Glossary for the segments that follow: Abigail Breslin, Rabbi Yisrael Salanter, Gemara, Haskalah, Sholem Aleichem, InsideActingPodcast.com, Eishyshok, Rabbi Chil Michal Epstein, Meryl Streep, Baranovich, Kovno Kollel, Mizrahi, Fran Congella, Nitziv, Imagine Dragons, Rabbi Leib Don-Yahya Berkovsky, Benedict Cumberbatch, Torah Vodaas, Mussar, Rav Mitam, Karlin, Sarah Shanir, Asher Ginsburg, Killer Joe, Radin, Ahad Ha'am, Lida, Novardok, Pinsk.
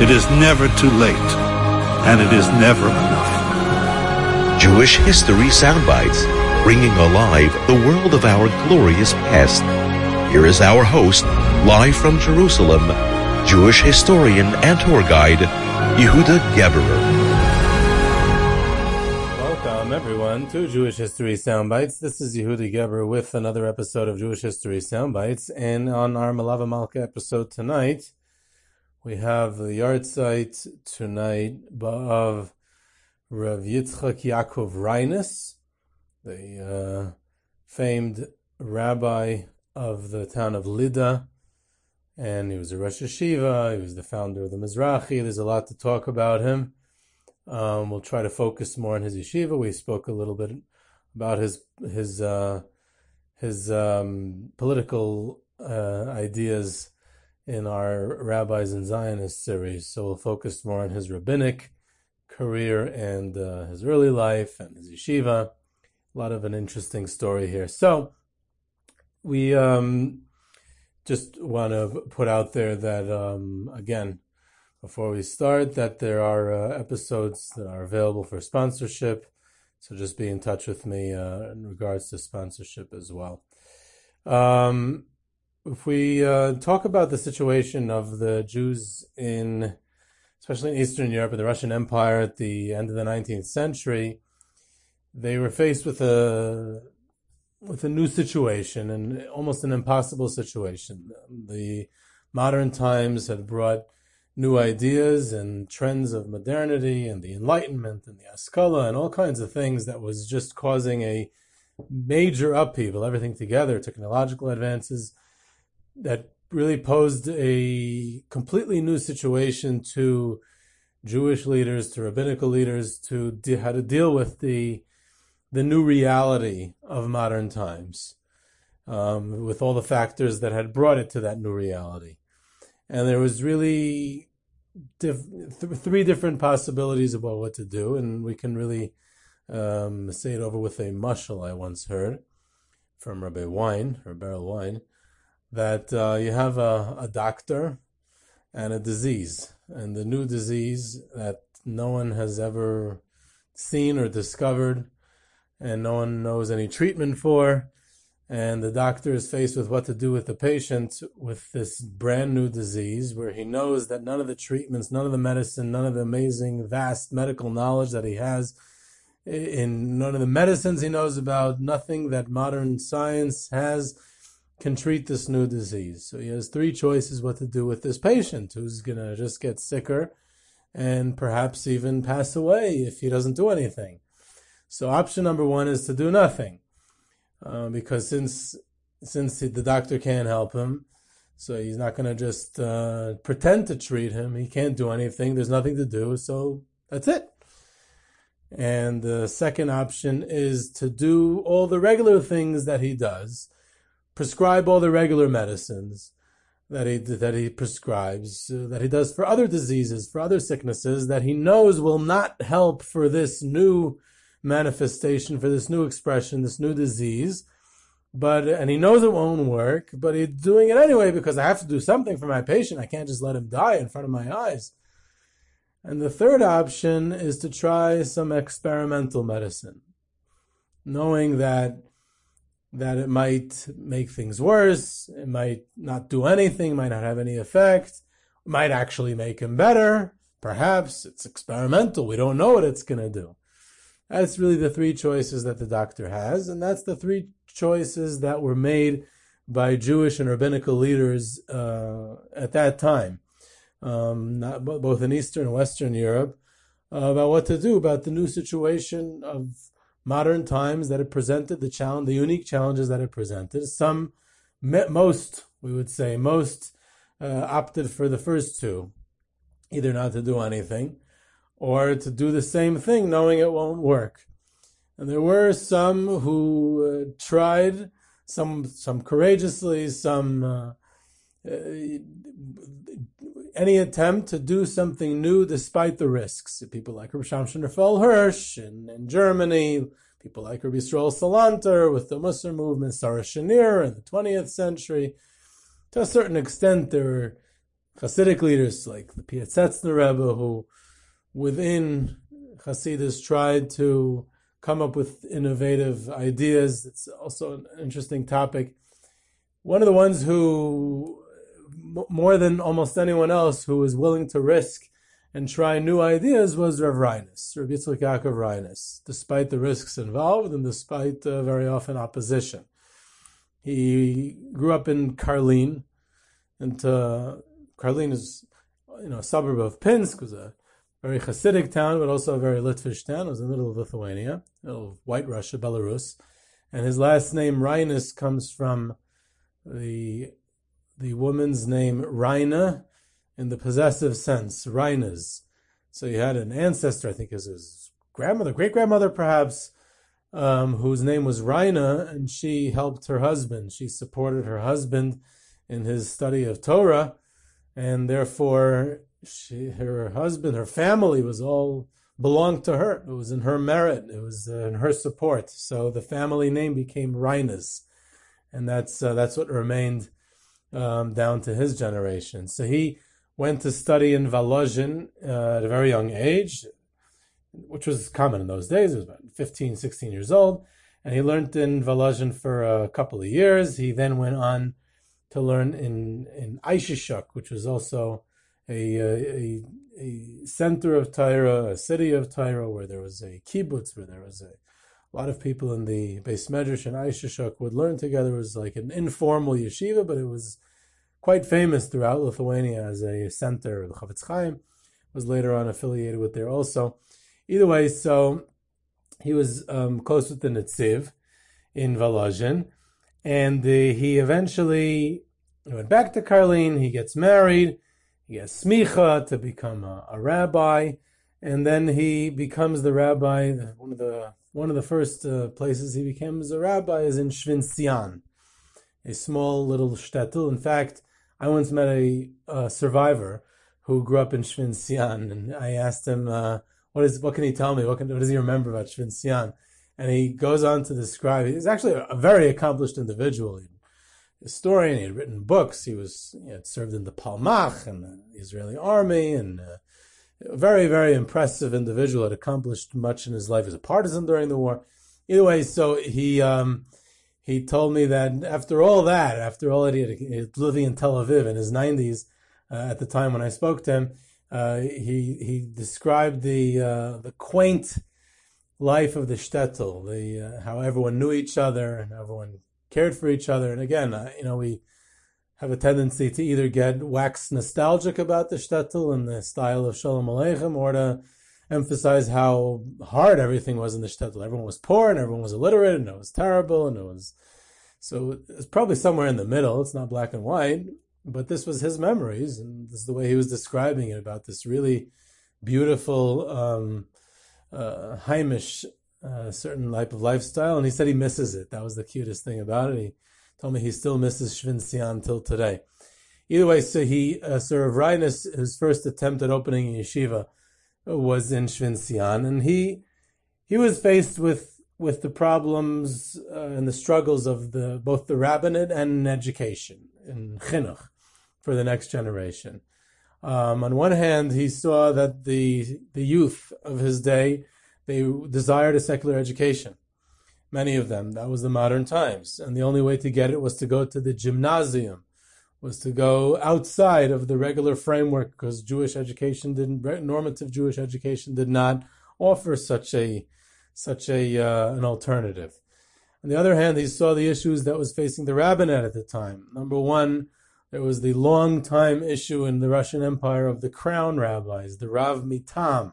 it is never too late, and it is never enough. Jewish History Soundbites, bringing alive the world of our glorious past. Here is our host, live from Jerusalem, Jewish historian and tour guide, Yehuda Gaber. Everyone to Jewish History Soundbites. This is Yehuda Gaber with another episode of Jewish History Soundbites, and on our Malava Malka episode tonight, we have the yard site tonight of Rav Yitzchak Yaakov Reines, the famed rabbi of the town of Lida, and he was a Rosh Yeshiva, he was the founder of the Mizrahi. There's a lot to talk about him. We'll try to focus more on his yeshiva. We spoke a little bit about his political ideas in our Rabbis and Zionists series. So we'll focus more on his rabbinic career and his early life and his yeshiva. A lot of an interesting story here. So we just want to put out there that, again, before we start, that there are episodes that are available for sponsorship, so just be in touch with me in regards to sponsorship as well. If we talk about the situation of the Jews in, especially in Eastern Europe and the Russian Empire at the end of the 19th century, they were faced with a new situation, and almost an impossible situation. The modern times had brought new ideas and trends of modernity and the Enlightenment and the Haskalah and all kinds of things that was just causing a major upheaval, everything together, technological advances that really posed a completely new situation to Jewish leaders, to rabbinical leaders, to how to deal with the new reality of modern times, with all the factors that had brought it to that new reality. And there was really three different possibilities about what to do, and we can really say it over with a mashal I once heard from Rabbi Wine, or Beryl Wine, that you have a doctor and a disease, and the new disease that no one has ever seen or discovered, and no one knows any treatment for. And the doctor is faced with what to do with the patient with this brand new disease, where he knows that none of the treatments, none of the medicine, none of the amazing, vast medical knowledge that he has, in none of the medicines he knows about, nothing that modern science has can treat this new disease. So he has three choices what to do with this patient who's going to just get sicker and perhaps even pass away if he doesn't do anything. So option number one is to do nothing. Because since the doctor can't help him, so he's not going to just pretend to treat him. He can't do anything. There's nothing to do. So that's it. And the second option is to do all the regular things that he does, prescribe all the regular medicines that he prescribes, that he does for other diseases, for other sicknesses that he knows will not help for this new manifestation, for this new expression, this new disease, and he knows it won't work, but he's doing it anyway because I have to do something for my patient. I can't just let him die in front of my eyes. And the third option is to try some experimental medicine, knowing that it might make things worse, it might not do anything, might not have any effect, might actually make him better. Perhaps it's experimental. We don't know what it's going to do. That's really the three choices that the doctor has, and that's the three choices that were made by Jewish and rabbinical leaders at that time, both in Eastern and Western Europe, about what to do about the new situation of modern times that it presented, the unique challenges that it presented. Most opted for the first two, either not to do anything or to do the same thing knowing it won't work. And there were some who tried, some courageously, any attempt to do something new despite the risks. People like Rabbi Shamshon Rafael Hirsch in Germany, people like Rabbi Yisrael Salanter with the Mussar movement, Sarah Shanir in the 20th century. To a certain extent, there were Hasidic leaders like the Piaseczner Rebbe who, within Hasidus, tried to come up with innovative ideas. It's also an interesting topic. One of the ones who, more than almost anyone else, who was willing to risk and try new ideas was Rav Reines, Rav Yitzchak Yaakov Reines, despite the risks involved and despite very often opposition. He grew up in Karlin, and Karlin is, a suburb of Pinsk. It was a very Hasidic town, but also a very Litvish town. It was in the middle of Lithuania, middle of White Russia, Belarus. And his last name, Reines, comes from the woman's name, Reina, in the possessive sense, Reinas. So he had an ancestor, I think is his grandmother, great-grandmother perhaps, whose name was Reina, and she helped her husband. She supported her husband in his study of Torah, and therefore her husband, her family belonged to her. It was in her merit. It was in her support. So the family name became Reinas, and that's what remained down to his generation. So he went to study in Volozhin at a very young age, which was common in those days. He was about 15, 16 years old, and he learned in Volozhin for a couple of years. He then went on to learn in Eishyshok, which was also a center of Torah, a city of Torah, where there was a kibbutz, where there was a lot of people in the Beis Medrash and Eishyshok would learn together. It was like an informal yeshiva, but it was quite famous throughout Lithuania as a center. The Chavetz Chaim was later on affiliated with there also. Either way, so he was close with the Nitziv in Volozhin, and he eventually went back to Karlin. He gets married. He gets smicha to become a rabbi, and then he becomes the rabbi. One of the first places he becomes a rabbi is in Svencian, a small little Zhetel. In fact, I once met a survivor who grew up in Svencian, and I asked him, what can he tell me? What does he remember about Svencian? And he goes on to describe. He's actually a very accomplished individual. Historian, he had written books, he had served in the Palmach and the Israeli army, and a very, very impressive individual, had accomplished much in his life as a partisan during the war. Either way, so he told me that after all that, he had living in Tel Aviv in his 90s, at the time when I spoke to him, he described the quaint life of the shtetl, how everyone knew each other and everyone cared for each other. And again, we have a tendency to either get wax nostalgic about the shtetl and the style of Sholem Aleichem, or to emphasize how hard everything was in the shtetl. Everyone was poor and everyone was illiterate and it was terrible and it was... So it's probably somewhere in the middle. It's not black and white, but this was his memories, and this is the way he was describing it, about this really beautiful Haimish certain type of lifestyle, and he said he misses it. That was the cutest thing about it. He told me he still misses Svencian till today. Either way, so Rav Reines, his first attempt at opening a yeshiva was in Svencian, and he was faced with the problems and the struggles of both the rabbinate and education in chinuch for the next generation. On one hand, he saw that the youth of his day, they desired a secular education, many of them. That was the modern times. And the only way to get it was to go to the gymnasium was to go outside of the regular framework, because Jewish education didn't, normative Jewish education did not offer such an alternative. On the other hand, he saw the issues that was facing the rabbinate at the time. Number one, there was the long time issue in the Russian Empire of the crown rabbis, the Rav Mitam,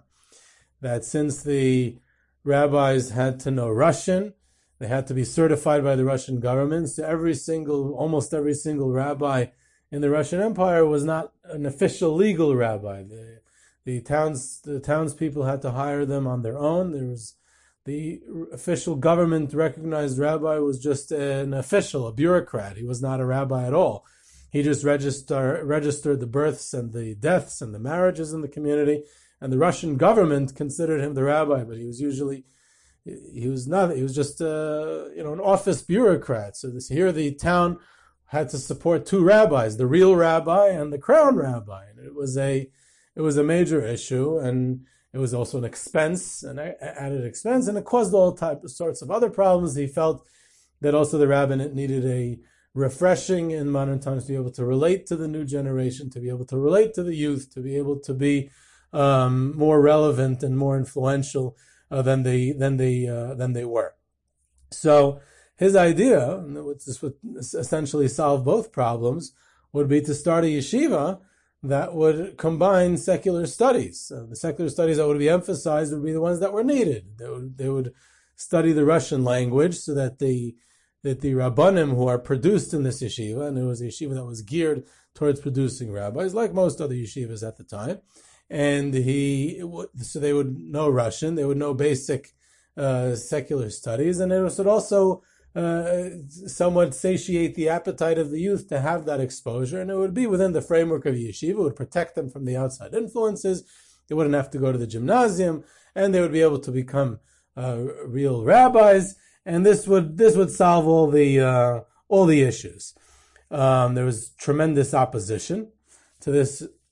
that since the rabbis had to know Russian, they had to be certified by the Russian government. So almost every single rabbi in the Russian Empire was not an official legal rabbi. The townspeople had to hire them on their own. There was the official government recognized rabbi was just an official, a bureaucrat. He was not a rabbi at all. He just registered the births and the deaths and the marriages in the community. And the Russian government considered him the rabbi, but he was just an office bureaucrat. So here the town had to support two rabbis, the real rabbi and the crown rabbi. And it was a major issue, and it was also an expense, an added expense, and it caused all sorts of other problems. He felt that also the rabbinate needed a refreshing in modern times to be able to relate to the new generation, to be able to relate to the youth, to be able to be more relevant and more influential than they were. So his idea, and this would essentially solve both problems, would be to start a yeshiva that would combine secular studies. So the secular studies that would be emphasized would be the ones that were needed. They would study the Russian language so that the rabbanim who are produced in this yeshiva, and it was a yeshiva that was geared towards producing rabbis, like most other yeshivas at the time. And so they would know Russian, they would know basic secular studies, and it would also somewhat satiate the appetite of the youth to have that exposure, and it would be within the framework of yeshiva. It would protect them from the outside influences, they wouldn't have to go to the gymnasium, and they would be able to become real rabbis, and this would solve all the issues. There was tremendous opposition to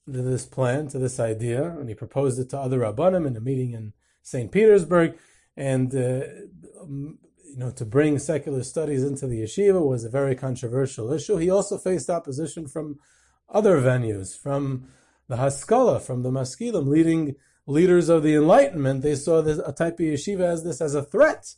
this plan, to this idea, and he proposed it to other rabbanim in a meeting in St. Petersburg. And to bring secular studies into the yeshiva was a very controversial issue. He also faced opposition from other venues, from the Haskalah, from the Maskilim, leading leaders of the Enlightenment. They saw this, a type of yeshiva as a threat,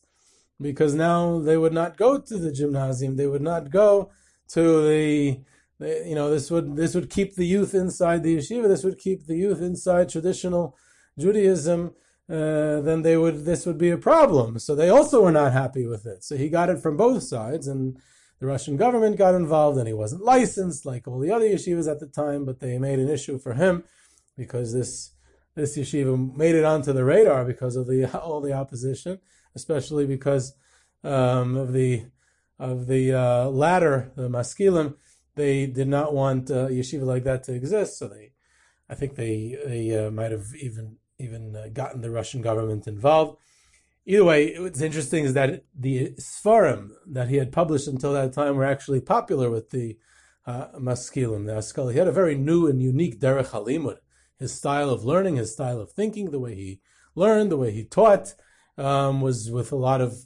because now they would not go to the gymnasium, they would not go to the... This would keep the youth inside the yeshiva. This would keep the youth inside traditional Judaism. This would be a problem. So they also were not happy with it. So he got it from both sides, and the Russian government got involved. And he wasn't licensed like all the other yeshivas at the time, but they made an issue for him because this yeshiva made it onto the radar because of all the opposition, especially because of the latter, the Maskilim. They did not want a yeshiva like that to exist, so I think they might have even gotten the Russian government involved. Either way, what's interesting is that the Sfarim that he had published until that time were actually popular with the Maskilim, the Haskalah. He had a very new and unique Derech Halimud, his style of learning, his style of thinking, the way he learned, the way he taught, was with a lot of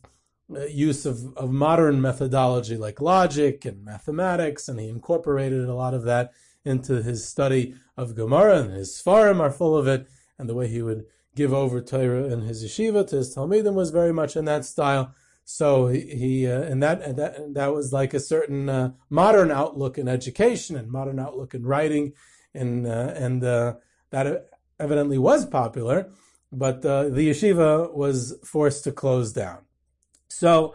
use of modern methodology like logic and mathematics, and he incorporated a lot of that into his study of Gemara, and his Sfarim are full of it, and the way he would give over Torah in his yeshiva to his Talmidim was very much in that style. So that was like a certain modern outlook in education and modern outlook in writing, and that evidently was popular, but the yeshiva was forced to close down. So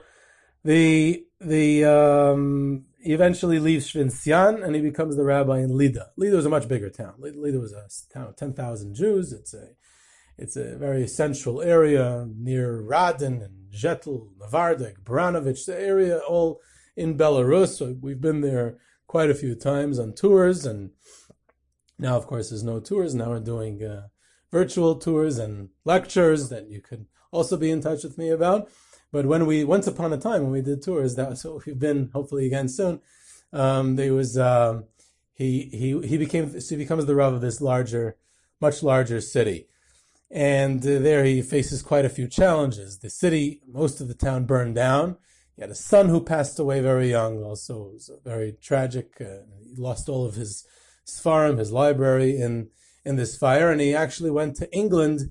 he eventually leaves Svencian, and he becomes the rabbi in Lida. Lida was a much bigger town. Lida was a town of 10,000 Jews. It's a very central area near Radin and Zhetel, Novardok, Baranovich, the area all in Belarus. So we've been there quite a few times on tours, and now, of course, there's no tours. Now we're doing virtual tours and lectures that you could also be in touch with me about. But once upon a time when we did tours, that's what we've been, hopefully again soon. He becomes the Rav of this much larger city, and there he faces quite a few challenges. The city, most of the town burned down. He had a son who passed away very young, also. It was very tragic. He lost all of his Sfarim, his library, in this fire, and he actually went to England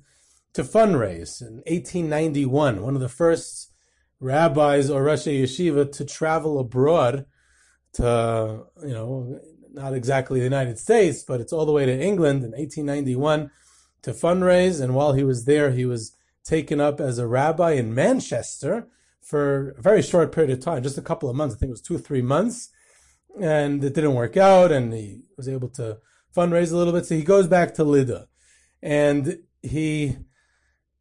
to fundraise in 1891, one of the first rabbis or Rosh Yeshiva to travel abroad to, you know, not exactly the United States, but it's all the way to England in 1891 to fundraise. And while he was there, he was taken up as a rabbi in Manchester for a very short period of time, just a couple of months. I think it was 2 or 3 months. And it didn't work out, and he was able to fundraise a little bit. So he goes back to Lida. And he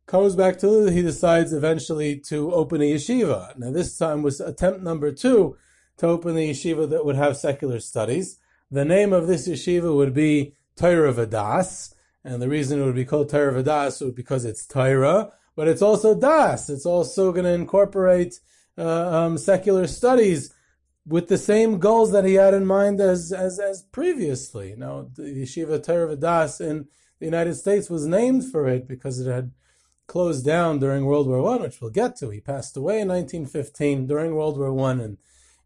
comes back to Lida. He decides eventually to open a yeshiva. Now, this time was attempt number 2 to open the yeshiva that would have secular studies. The name of this yeshiva would be Torah Vodaas, and the reason it would be called Torah Vodaas would be because it's Torah, but it's also Das. It's also going to incorporate secular studies with the same goals that he had in mind as previously. You know, the yeshiva Torah Vodaas in the United States was named for it because it had closed down during World War I, which we'll get to. He passed away in 1915 during World War I, and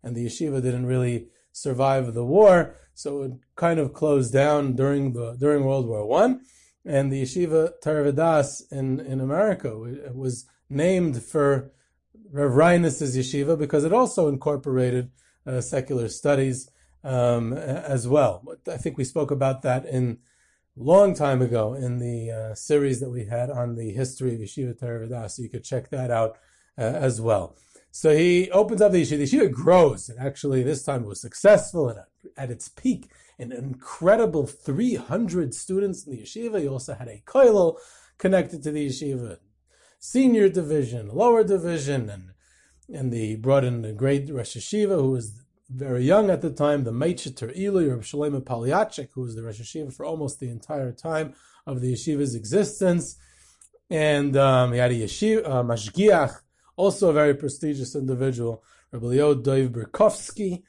the yeshiva didn't really survive the war, so it kind of closed down during World War I. And the yeshiva Torah Vodaas in America was named for Rav Reines' yeshiva because it also incorporated secular studies as well. I think we spoke about that in long time ago in the series that we had on the history of yeshiva Torah Vodaas, so you could check that out as well. So he opens up the yeshiva. The yeshiva grows, and actually this time it was successful, and at its peak, an incredible 300 students in the yeshiva. He also had a kollel connected to the yeshiva, senior division, lower division, and they brought in the great Rosh Yeshiva, who was very young at the time, the Meitsheh Ter'ili, Reb Shlomo Palyachik, who was the Rosh Yeshiva for almost the entire time of the yeshiva's existence. And he had a yeshiva, mashgiach, also a very prestigious individual, Rabbi Leib Don-Yahya Berkovsky,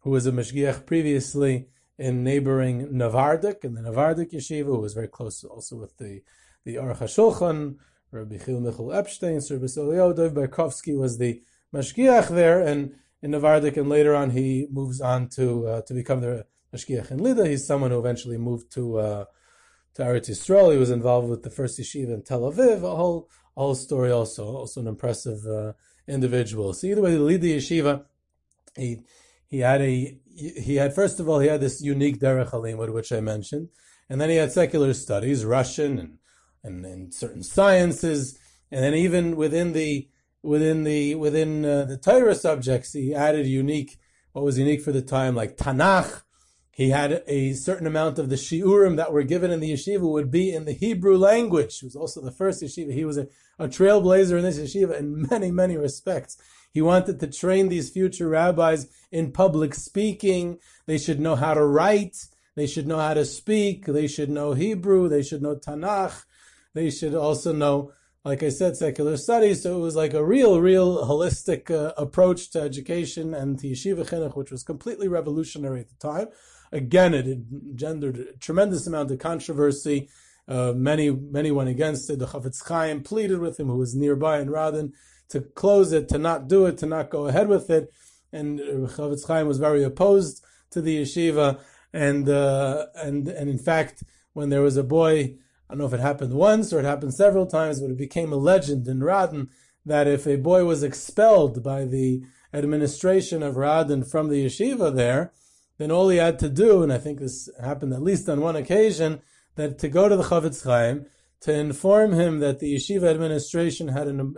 who was a mashgiach previously in neighboring Novardok, and the Novardok yeshiva, who was very close also with the Aruch HaShulchan, Rabbi Chil Michal Epstein. So Rabbi Leib Don-Yahya Berkovsky was the mashgiach there, and in Novardok, and later on he moves on to become the mashgiach in Lida. He's someone who eventually moved to Eretz Yisrael. He was involved with the first yeshiva in Tel Aviv, a whole story also an impressive individual. So either way, the Lida yeshiva, he had first of all, he had this unique Derech Halimud, which I mentioned, and then he had secular studies, Russian and certain sciences, and then even within the Torah subjects, he added what was unique for the time, like Tanakh. He had a certain amount of the shiurim that were given in the yeshiva would be in the Hebrew language. He was also the first yeshiva. He was a trailblazer in this yeshiva in many, many respects. He wanted to train these future rabbis in public speaking. They should know how to write. They should know how to speak. They should know Hebrew. They should know Tanakh. They should also know, like I said, secular studies. So it was like a real holistic approach to education and to yeshiva chinuch, which was completely revolutionary at the time. Again, it engendered a tremendous amount of controversy. Many went against it. The Chavetz Chaim pleaded with him, who was nearby in Radin, to close it, to not do it, to not go ahead with it. And Chavetz Chaim was very opposed to the yeshiva. And in fact, when there was a boy, I don't know if it happened once or it happened several times, but it became a legend in Radin that if a boy was expelled by the administration of Radin from the yeshiva there, then all he had to do, and I think this happened at least on one occasion, that to go to the Chavetz Chaim, to inform him that the yeshiva administration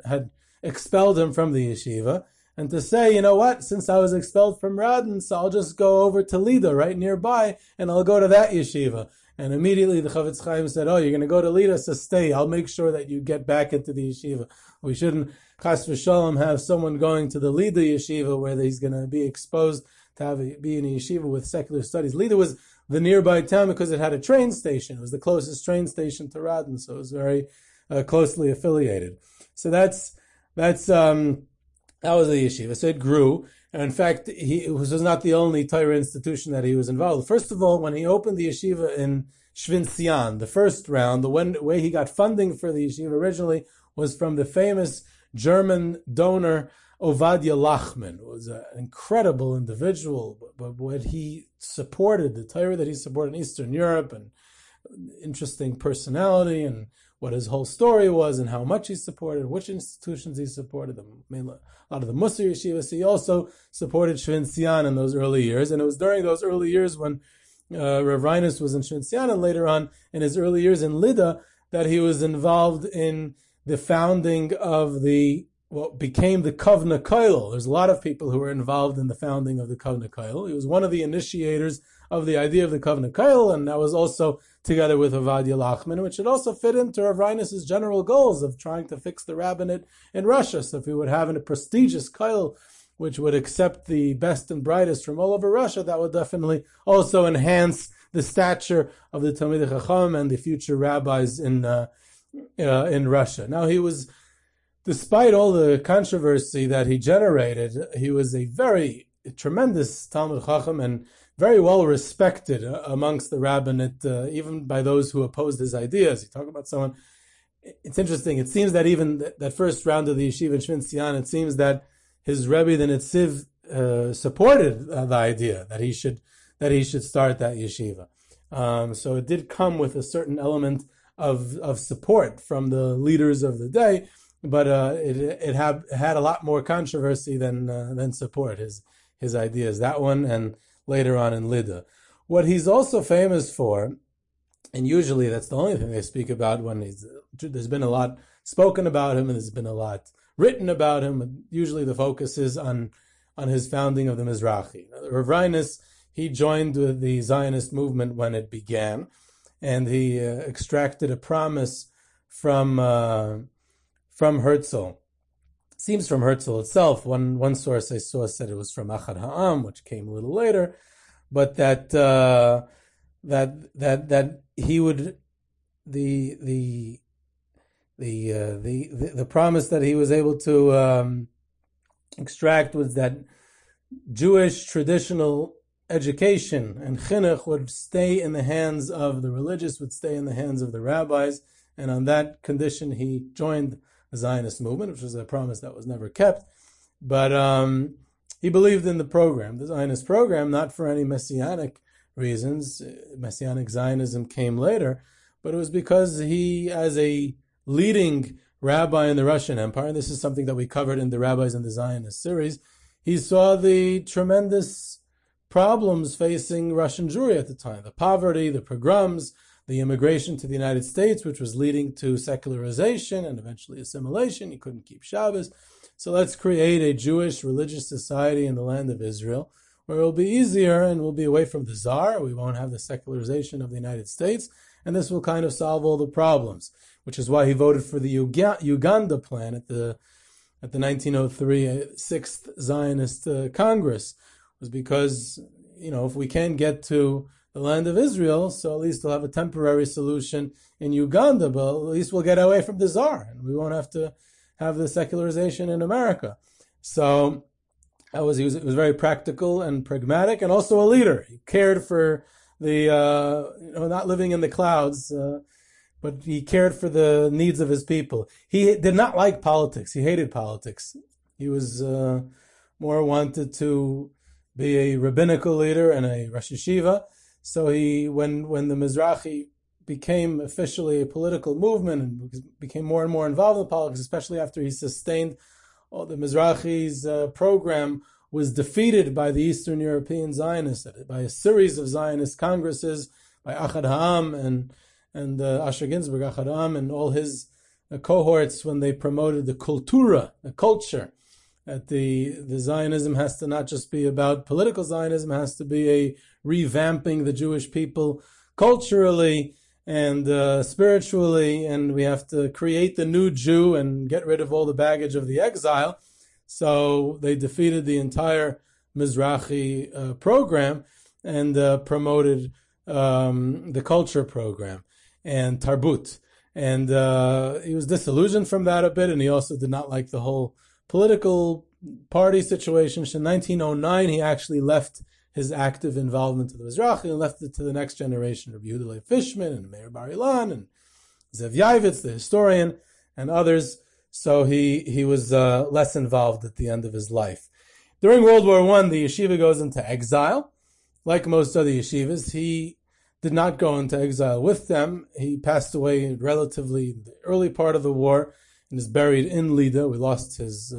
had expelled him from the yeshiva, and to say, you know what, since I was expelled from Radin, so I'll just go over to Lida, right nearby, and I'll go to that yeshiva. And immediately the Chavetz Chaim said, oh, you're going to go to Lida, so stay, I'll make sure that you get back into the yeshiva. We shouldn't, chas v'shalom, have someone going to the Lida yeshiva where he's going to be exposed to be in a yeshiva with secular studies. Lida was the nearby town because it had a train station. It was the closest train station to Radin, so it was very closely affiliated. So that was the yeshiva. So it grew, and in fact, it was not the only Torah institution that he was involved with. First of all, when he opened the yeshiva in Svencian, the first round, the way he got funding for the yeshiva originally was from the famous German donor Ovadia Lachman was an incredible individual, but what he supported, the Torah that he supported in Eastern Europe, and interesting personality, and what his whole story was, and how much he supported, which institutions he supported. A lot of the Mussar yeshivas. He also supported Svencian in those early years, and it was during those early years when Rav Reines was in Svencian, and later on in his early years in Lida, that he was involved in the founding of what became the Kovno Kollel. There's a lot of people who were involved in the founding of the Kovno Kollel. He was one of the initiators of the idea of the Kovno Kollel, and that was also together with Ovadia Lachman, which should also fit into Rav Reines's general goals of trying to fix the rabbinate in Russia. So if we would have a prestigious Kollel, which would accept the best and brightest from all over Russia, that would definitely also enhance the stature of the Talmud Chacham and the future rabbis in Russia. Now he was... Despite all the controversy that he generated, he was a very tremendous Talmud Chacham and very well respected amongst the rabbinate, even by those who opposed his ideas. You talk about someone, it's interesting, it seems that even that first round of the yeshiva in Shvincian, it seems that his Rebbe, the Nitziv, supported the idea that he should start that yeshiva. So it did come with a certain element of support from the leaders of the day, but it had a lot more controversy than support, his ideas, that one, and later on in Lida. What he's also famous for, and usually that's the only thing they speak about when there's been a lot spoken about him and there's been a lot written about him, usually the focus is on his founding of the Mizrahi. Rav Reines, he joined the Zionist movement when it began, and he extracted a promise from Herzl. Seems from Herzl itself. One source I saw said it was from Ahad Ha'am, which came a little later, but that he would the promise that he was able to extract was that Jewish traditional education and chinuch would stay in the hands of the religious, would stay in the hands of the rabbis, and on that condition he joined Zionist movement, which was a promise that was never kept, but he believed in the program, the Zionist program, not for any messianic reasons. Messianic Zionism came later, but it was because he, as a leading rabbi in the Russian Empire, and this is something that we covered in the Rabbis and the Zionist series, he saw the tremendous problems facing Russian Jewry at the time, the poverty, the pogroms, the immigration to the United States, which was leading to secularization and eventually assimilation. He couldn't keep Shabbos. So let's create a Jewish religious society in the land of Israel, where it will be easier and we'll be away from the Tsar. We won't have the secularization of the United States. And this will kind of solve all the problems, which is why he voted for the Uganda plan at the 1903 Sixth Zionist Congress. It was because, if we can get to the land of Israel, so at least we'll have a temporary solution in Uganda, but at least we'll get away from the Tsar, and we won't have to have the secularization in America. So he was very practical and pragmatic, and also a leader. He cared for the, not living in the clouds, but he cared for the needs of his people. He did not like politics. He hated politics. He was more wanted to be a rabbinical leader and a Rosh Yeshiva. So when the Mizrahi became officially a political movement and became more and more involved in politics, especially after he sustained the Mizrahi's program was defeated by the Eastern European Zionists, by a series of Zionist congresses, by Ahad Ha'am and Asher Ginsburg, Ahad Ha'am, and all his cohorts when they promoted the kultura, the culture, that the Zionism has to not just be about political Zionism, it has to be a revamping the Jewish people culturally and spiritually, and we have to create the new Jew and get rid of all the baggage of the exile. So they defeated the entire Mizrahi program and promoted the culture program and Tarbut. And he was disillusioned from that a bit, and he also did not like the whole political party situation. In 1909, he actually left his active involvement to the Mizrahi and left it to the next generation of Yehuda Leib Fishman and Meir Bar Ilan and Zev Yavitz, the historian, and others. So he was less involved at the end of his life. During World War I, the yeshiva goes into exile. Like most other yeshivas, he did not go into exile with them. He passed away relatively in the early part of the war and is buried in Lida. We lost his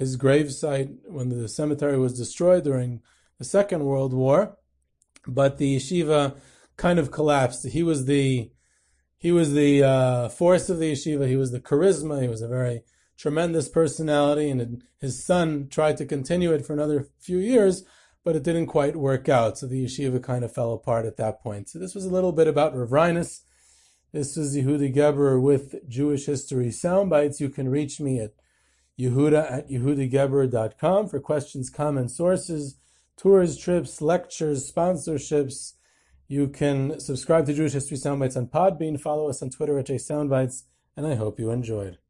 gravesite when the cemetery was destroyed during the Second World War. But the yeshiva kind of collapsed. He was the force of the yeshiva. He was the charisma. He was a very tremendous personality, and his son tried to continue it for another few years, but it didn't quite work out. So the yeshiva kind of fell apart at that point. So this was a little bit about Rav Reines. This is Yehuda Gaber with Jewish History Soundbites. You can reach me at yehuda@yehudageber.com for questions, comments, sources, tours, trips, lectures, sponsorships. You can subscribe to Jewish History Soundbites on Podbean, follow us on Twitter at @JSoundbites, and I hope you enjoyed.